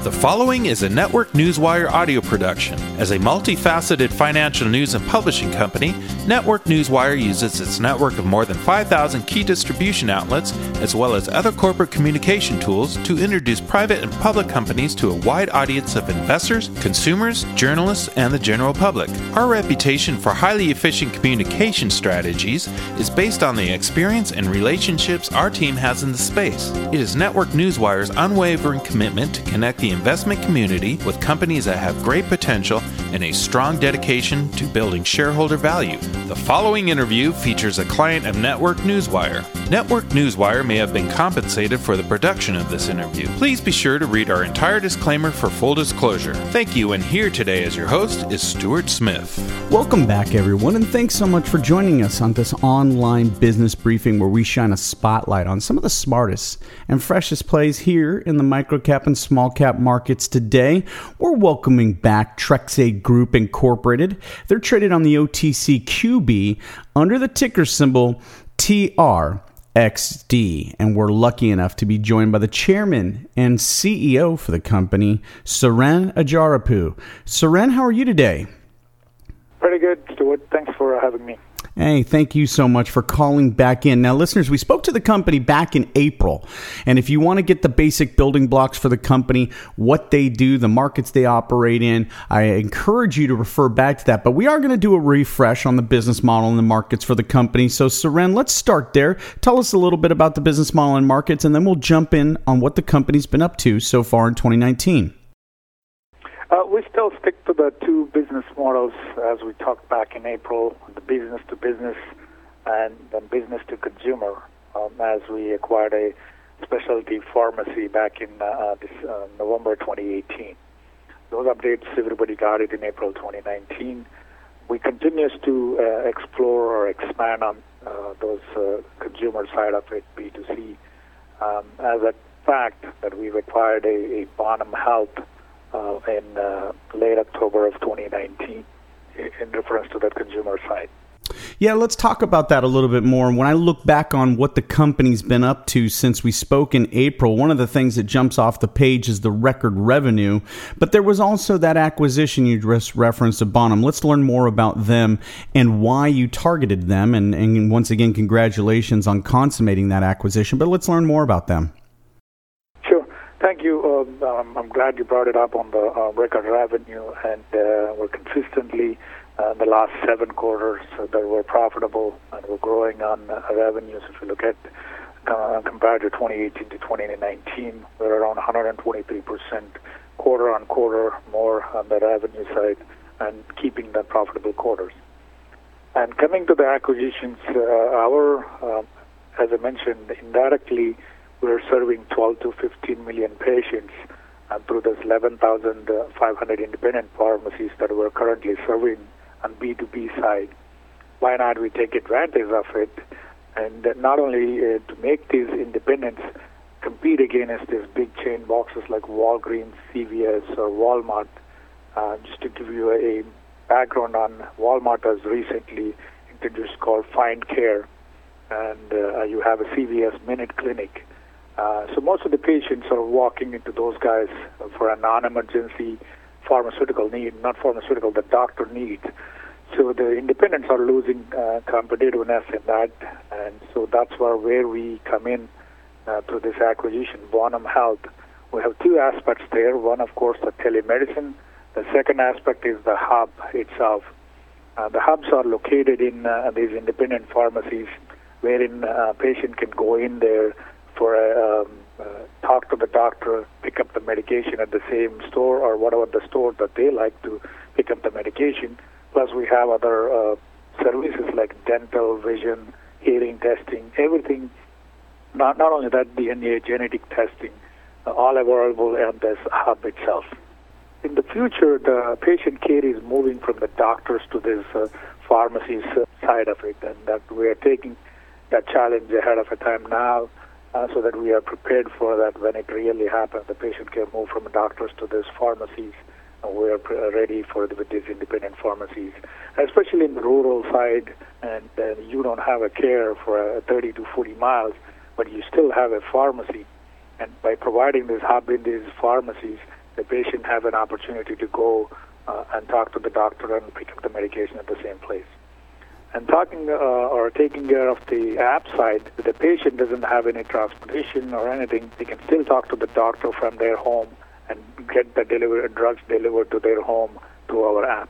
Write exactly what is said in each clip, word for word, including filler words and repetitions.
The following is a Network Newswire audio production. As a multifaceted financial news and publishing company, Network Newswire uses its network of more than five thousand key distribution outlets, as well as other corporate communication tools, to introduce private and public companies to a wide audience of investors, consumers, journalists, and the general public. Our reputation for highly efficient communication strategies is based on the experience and relationships our team has in the space. It is Network Newswire's unwavering commitment to connect the investment community with companies that have great potential and a strong dedication to building shareholder value. The following interview features a client of Network Newswire. Network Newswire may have been compensated for the production of this interview. Please be sure to read our entire disclaimer for full disclosure. Thank you, and here today as your host is Stuart Smith. Welcome back, everyone, and thanks so much for joining us on this online business briefing where we shine a spotlight on some of the smartest and freshest plays here in the microcap and small cap markets today. We're welcoming back Trxade Group Incorporated. They're traded on the O T C Q B under the ticker symbol T R X D, and we're lucky enough to be joined by the chairman and C E O for the company, Suren Ajarapu. Suren, how are you today? Pretty good, Stuart. Thanks for having me. Hey, thank you so much for calling back in. Now, listeners, we spoke to the company back in April, and if you want to get the basic building blocks for the company, what they do, the markets they operate in, I encourage you to refer back to that. But we are going to do a refresh on the business model and the markets for the company. So, Suren, let's start there. Tell us a little bit about the business model and markets, and then we'll jump in on what the company's been up to so far in twenty nineteen. Uh, we still stick to the two business models as we talked back in April, the business to business and then business to consumer, um, as we acquired a specialty pharmacy back in uh, this, uh, November twenty eighteen. Those updates, everybody got it in April twenty nineteen. We continue to uh, explore or expand on uh, those uh, consumer side of it, B two C, um, as a fact that we've acquired a, a Bonum Health Uh, in uh, late October of twenty nineteen in reference to that consumer side. Yeah, let's talk about that a little bit more. When I look back on what the company's been up to since we spoke in April, one of the things that jumps off the page is the record revenue, but there was also that acquisition you just referenced at Bonum. Let's learn more about them and why you targeted them, and, and once again, congratulations on consummating that acquisition, but let's learn more about them. Thank you. Um, um, I'm glad you brought it up on the uh, record revenue, and uh, we're consistently uh, the last seven quarters uh, that we're profitable and we're growing on uh, revenues. If you look at uh, compared to twenty eighteen to twenty nineteen, we're around one hundred twenty-three percent quarter on quarter more on the revenue side, and keeping the profitable quarters. And coming to the acquisitions, uh, our, uh, as I mentioned, indirectly, we're serving twelve to fifteen million patients uh, through those eleven thousand five hundred independent pharmacies that we're currently serving on B two B side. Why not we take advantage of it, and not only uh, to make these independents compete against these big chain boxes like Walgreens, C V S, or Walmart. Uh, just to give you a background on Walmart, has recently introduced called Find Care, and uh, you have a C V S Minute Clinic. Uh, so most of the patients are walking into those guys for a non-emergency pharmaceutical need, not pharmaceutical, the doctor needs. So the independents are losing uh, competitiveness in that, and so that's where, where we come in uh, through this acquisition, Bonum Health. We have two aspects there. One, of course, the telemedicine. The second aspect is the hub itself. Uh, the hubs are located in uh, these independent pharmacies wherein a patient can go in there for a, um, uh, talk to the doctor, pick up the medication at the same store or whatever the store that they like to pick up the medication. Plus we have other uh, services like dental, vision, hearing testing, everything. Not not only that, D N A genetic testing, uh, all available at this hub itself. In the future, the patient care is moving from the doctors to this uh, pharmacies uh, side of it, and that we are taking that challenge ahead of a time now. Uh, so that we are prepared for that when it really happens. The patient can move from doctors to these pharmacies. And we are pre- ready for the, with these independent pharmacies, especially in the rural side. And uh, you don't have a care for uh, thirty to forty miles, but you still have a pharmacy. And by providing this hub in these pharmacies, the patient have an opportunity to go uh, and talk to the doctor and pick up the medication at the same place. And talking uh, or taking care of the app side, the patient doesn't have any transportation or anything. They can still talk to the doctor from their home and get the deliver- drugs delivered to their home through our app.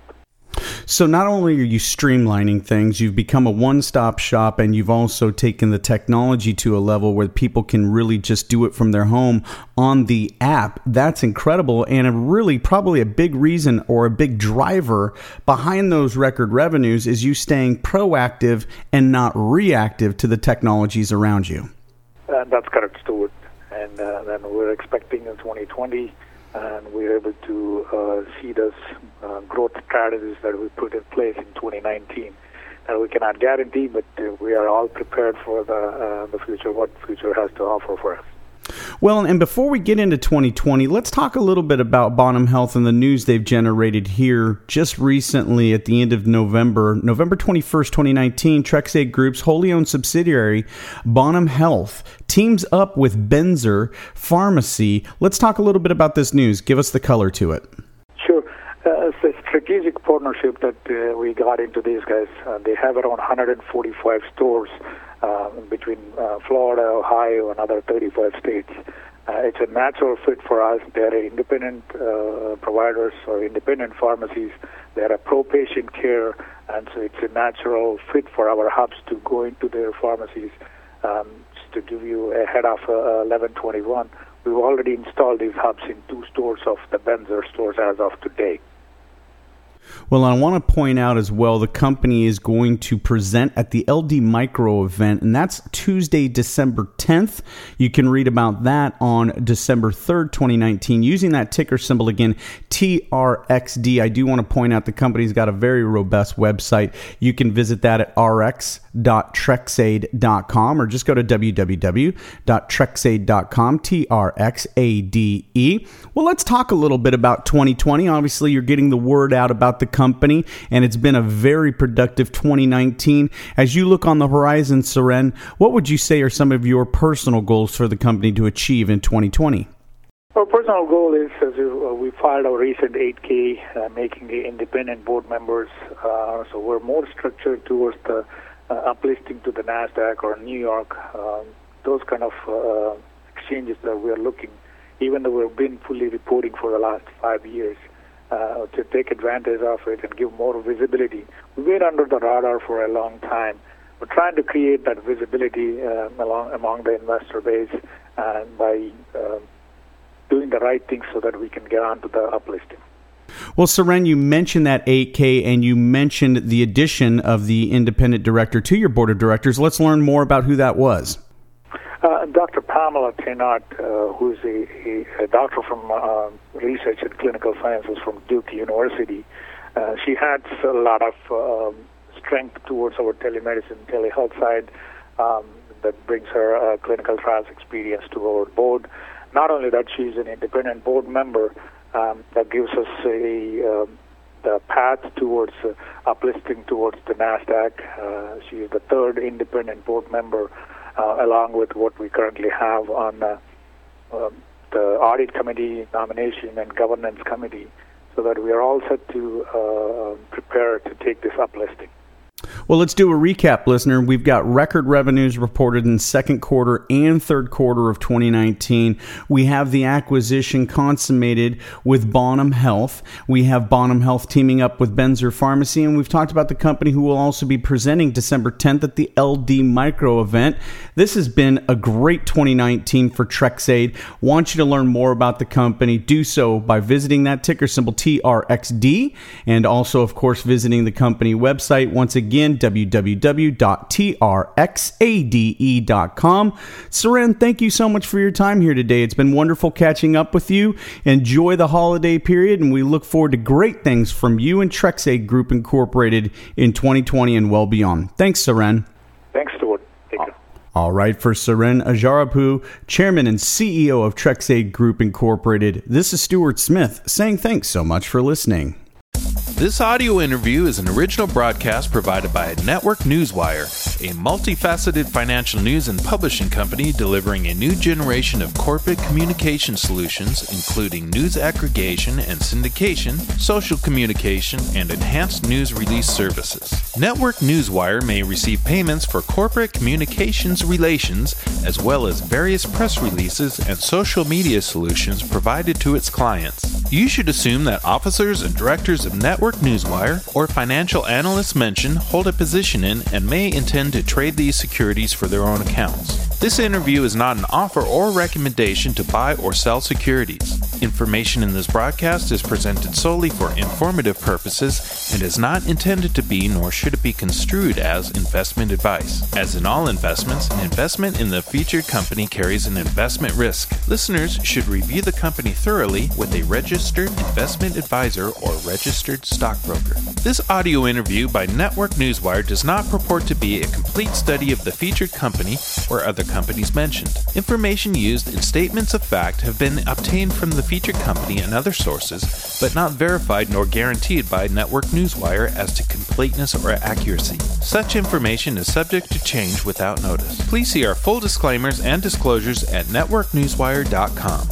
So not only are you streamlining things, you've become a one-stop shop, and you've also taken the technology to a level where people can really just do it from their home on the app. That's incredible, and a really probably a big reason or a big driver behind those record revenues is you staying proactive and not reactive to the technologies around you. Uh, that's correct, Stuart. And then uh, we're expecting in twenty twenty, and we're able to uh, see those uh, growth strategies that we put in place in twenty nineteen. And we cannot guarantee, but uh, we are all prepared for the uh, the future, what future has to offer for us. Well, and before we get into twenty twenty, let's talk a little bit about Bonum Health and the news they've generated here just recently at the end of November. November twenty-first, twenty nineteen, Trxade Group's wholly owned subsidiary, Bonum Health, teams up with Benzer Pharmacy. Let's talk a little bit about this news. Give us the color to it. Sure. Uh, it's a strategic partnership that uh, we got into these guys. Uh, they have around one hundred forty-five stores Uh, between uh, Florida, Ohio, and other thirty-five states. Uh, it's a natural fit for us. They're independent uh, providers or independent pharmacies. They're a pro-patient care, and so it's a natural fit for our hubs to go into their pharmacies. Um, to give you a head of uh, eleven twenty-one, we've already installed these hubs in two stores of the Benzer stores as of today. Well, I want to point out as well, the company is going to present at the L D Micro event, and that's Tuesday, December tenth. You can read about that on December third, twenty nineteen, using that ticker symbol again, T R X D. I do want to point out the company's got a very robust website. You can visit that at r x dot trexade dot com or just go to w w w dot trexade dot com, T R X A D E. Well, let's talk a little bit about twenty twenty. Obviously, you're getting the word out about the company, and it's been a very productive twenty nineteen. As you look on the horizon, Suren, what would you say are some of your personal goals for the company to achieve in twenty twenty? Our personal goal is, as we filed our recent eight K, uh, making the independent board members, uh, so we're more structured towards the uh, uplisting to the NASDAQ or New York, um, those kind of uh, exchanges that we're looking, even though we've been fully reporting for the last five years. Uh, to take advantage of it and give more visibility. We've been under the radar for a long time. We're trying to create that visibility uh, along, among the investor base uh, by uh, doing the right things so that we can get onto the uplisting. Well, Suren, you mentioned that eight K and you mentioned the addition of the independent director to your board of directors. Let's learn more about who that was. Uh, Doctor Pamela Tenot, uh, who's a, a, a doctor from uh, research and clinical sciences from Duke University, uh, she had a lot of um, strength towards our telemedicine, telehealth side um, that brings her uh, clinical trials experience to our board. Not only that, she's an independent board member um, that gives us a, um, the path towards uh, uplisting towards the NASDAQ. Uh, she is the third independent board member Uh, along with what we currently have on uh, um, the audit committee, nomination, and governance committee, so that we are all set to uh, prepare to take this uplisting. Well, let's do a recap, listener. We've got record revenues reported in second quarter and third quarter of twenty nineteen. We have the acquisition consummated with Bonum Health. We have Bonum Health teaming up with Benzer Pharmacy, and we've talked about the company who will also be presenting December tenth at the L D Micro event. This has been a great twenty nineteen for Trxade. Want you to learn more about the company. Do so by visiting that ticker symbol T R X D, and also, of course, visiting the company website once again. Again, w w w dot trexade dot com. Suren, thank you so much for your time here today. It's been wonderful catching up with you. Enjoy the holiday period, and we look forward to great things from you and Trxade Group Incorporated in twenty twenty and well beyond. Thanks, Suren. Thanks, Stuart. Take care. All right, for Suren Ajarapu, Chairman and C E O of Trxade Group Incorporated, this is Stuart Smith saying thanks so much for listening. This audio interview is an original broadcast provided by Network Newswire, a multifaceted financial news and publishing company delivering a new generation of corporate communication solutions, including news aggregation and syndication, social communication, and enhanced news release services. Network Newswire may receive payments for corporate communications relations, as well as various press releases and social media solutions provided to its clients. You should assume that officers and directors of Network Newswire or financial analysts mentioned hold a position in and may intend to trade these securities for their own accounts. This interview is not an offer or recommendation to buy or sell securities. Information in this broadcast is presented solely for informative purposes and is not intended to be, nor should it be construed as, investment advice. As in all investments, an investment in the featured company carries an investment risk. Listeners should review the company thoroughly with a registered investment advisor or registered stockbroker. This audio interview by Network Newswire does not purport to be a complete study of the featured company or other companies mentioned. Information used in statements of fact have been obtained from the featured company and other sources, but not verified nor guaranteed by Network Newswire as to completeness or accuracy. Such information is subject to change without notice. Please see our full disclaimers and disclosures at network newswire dot com.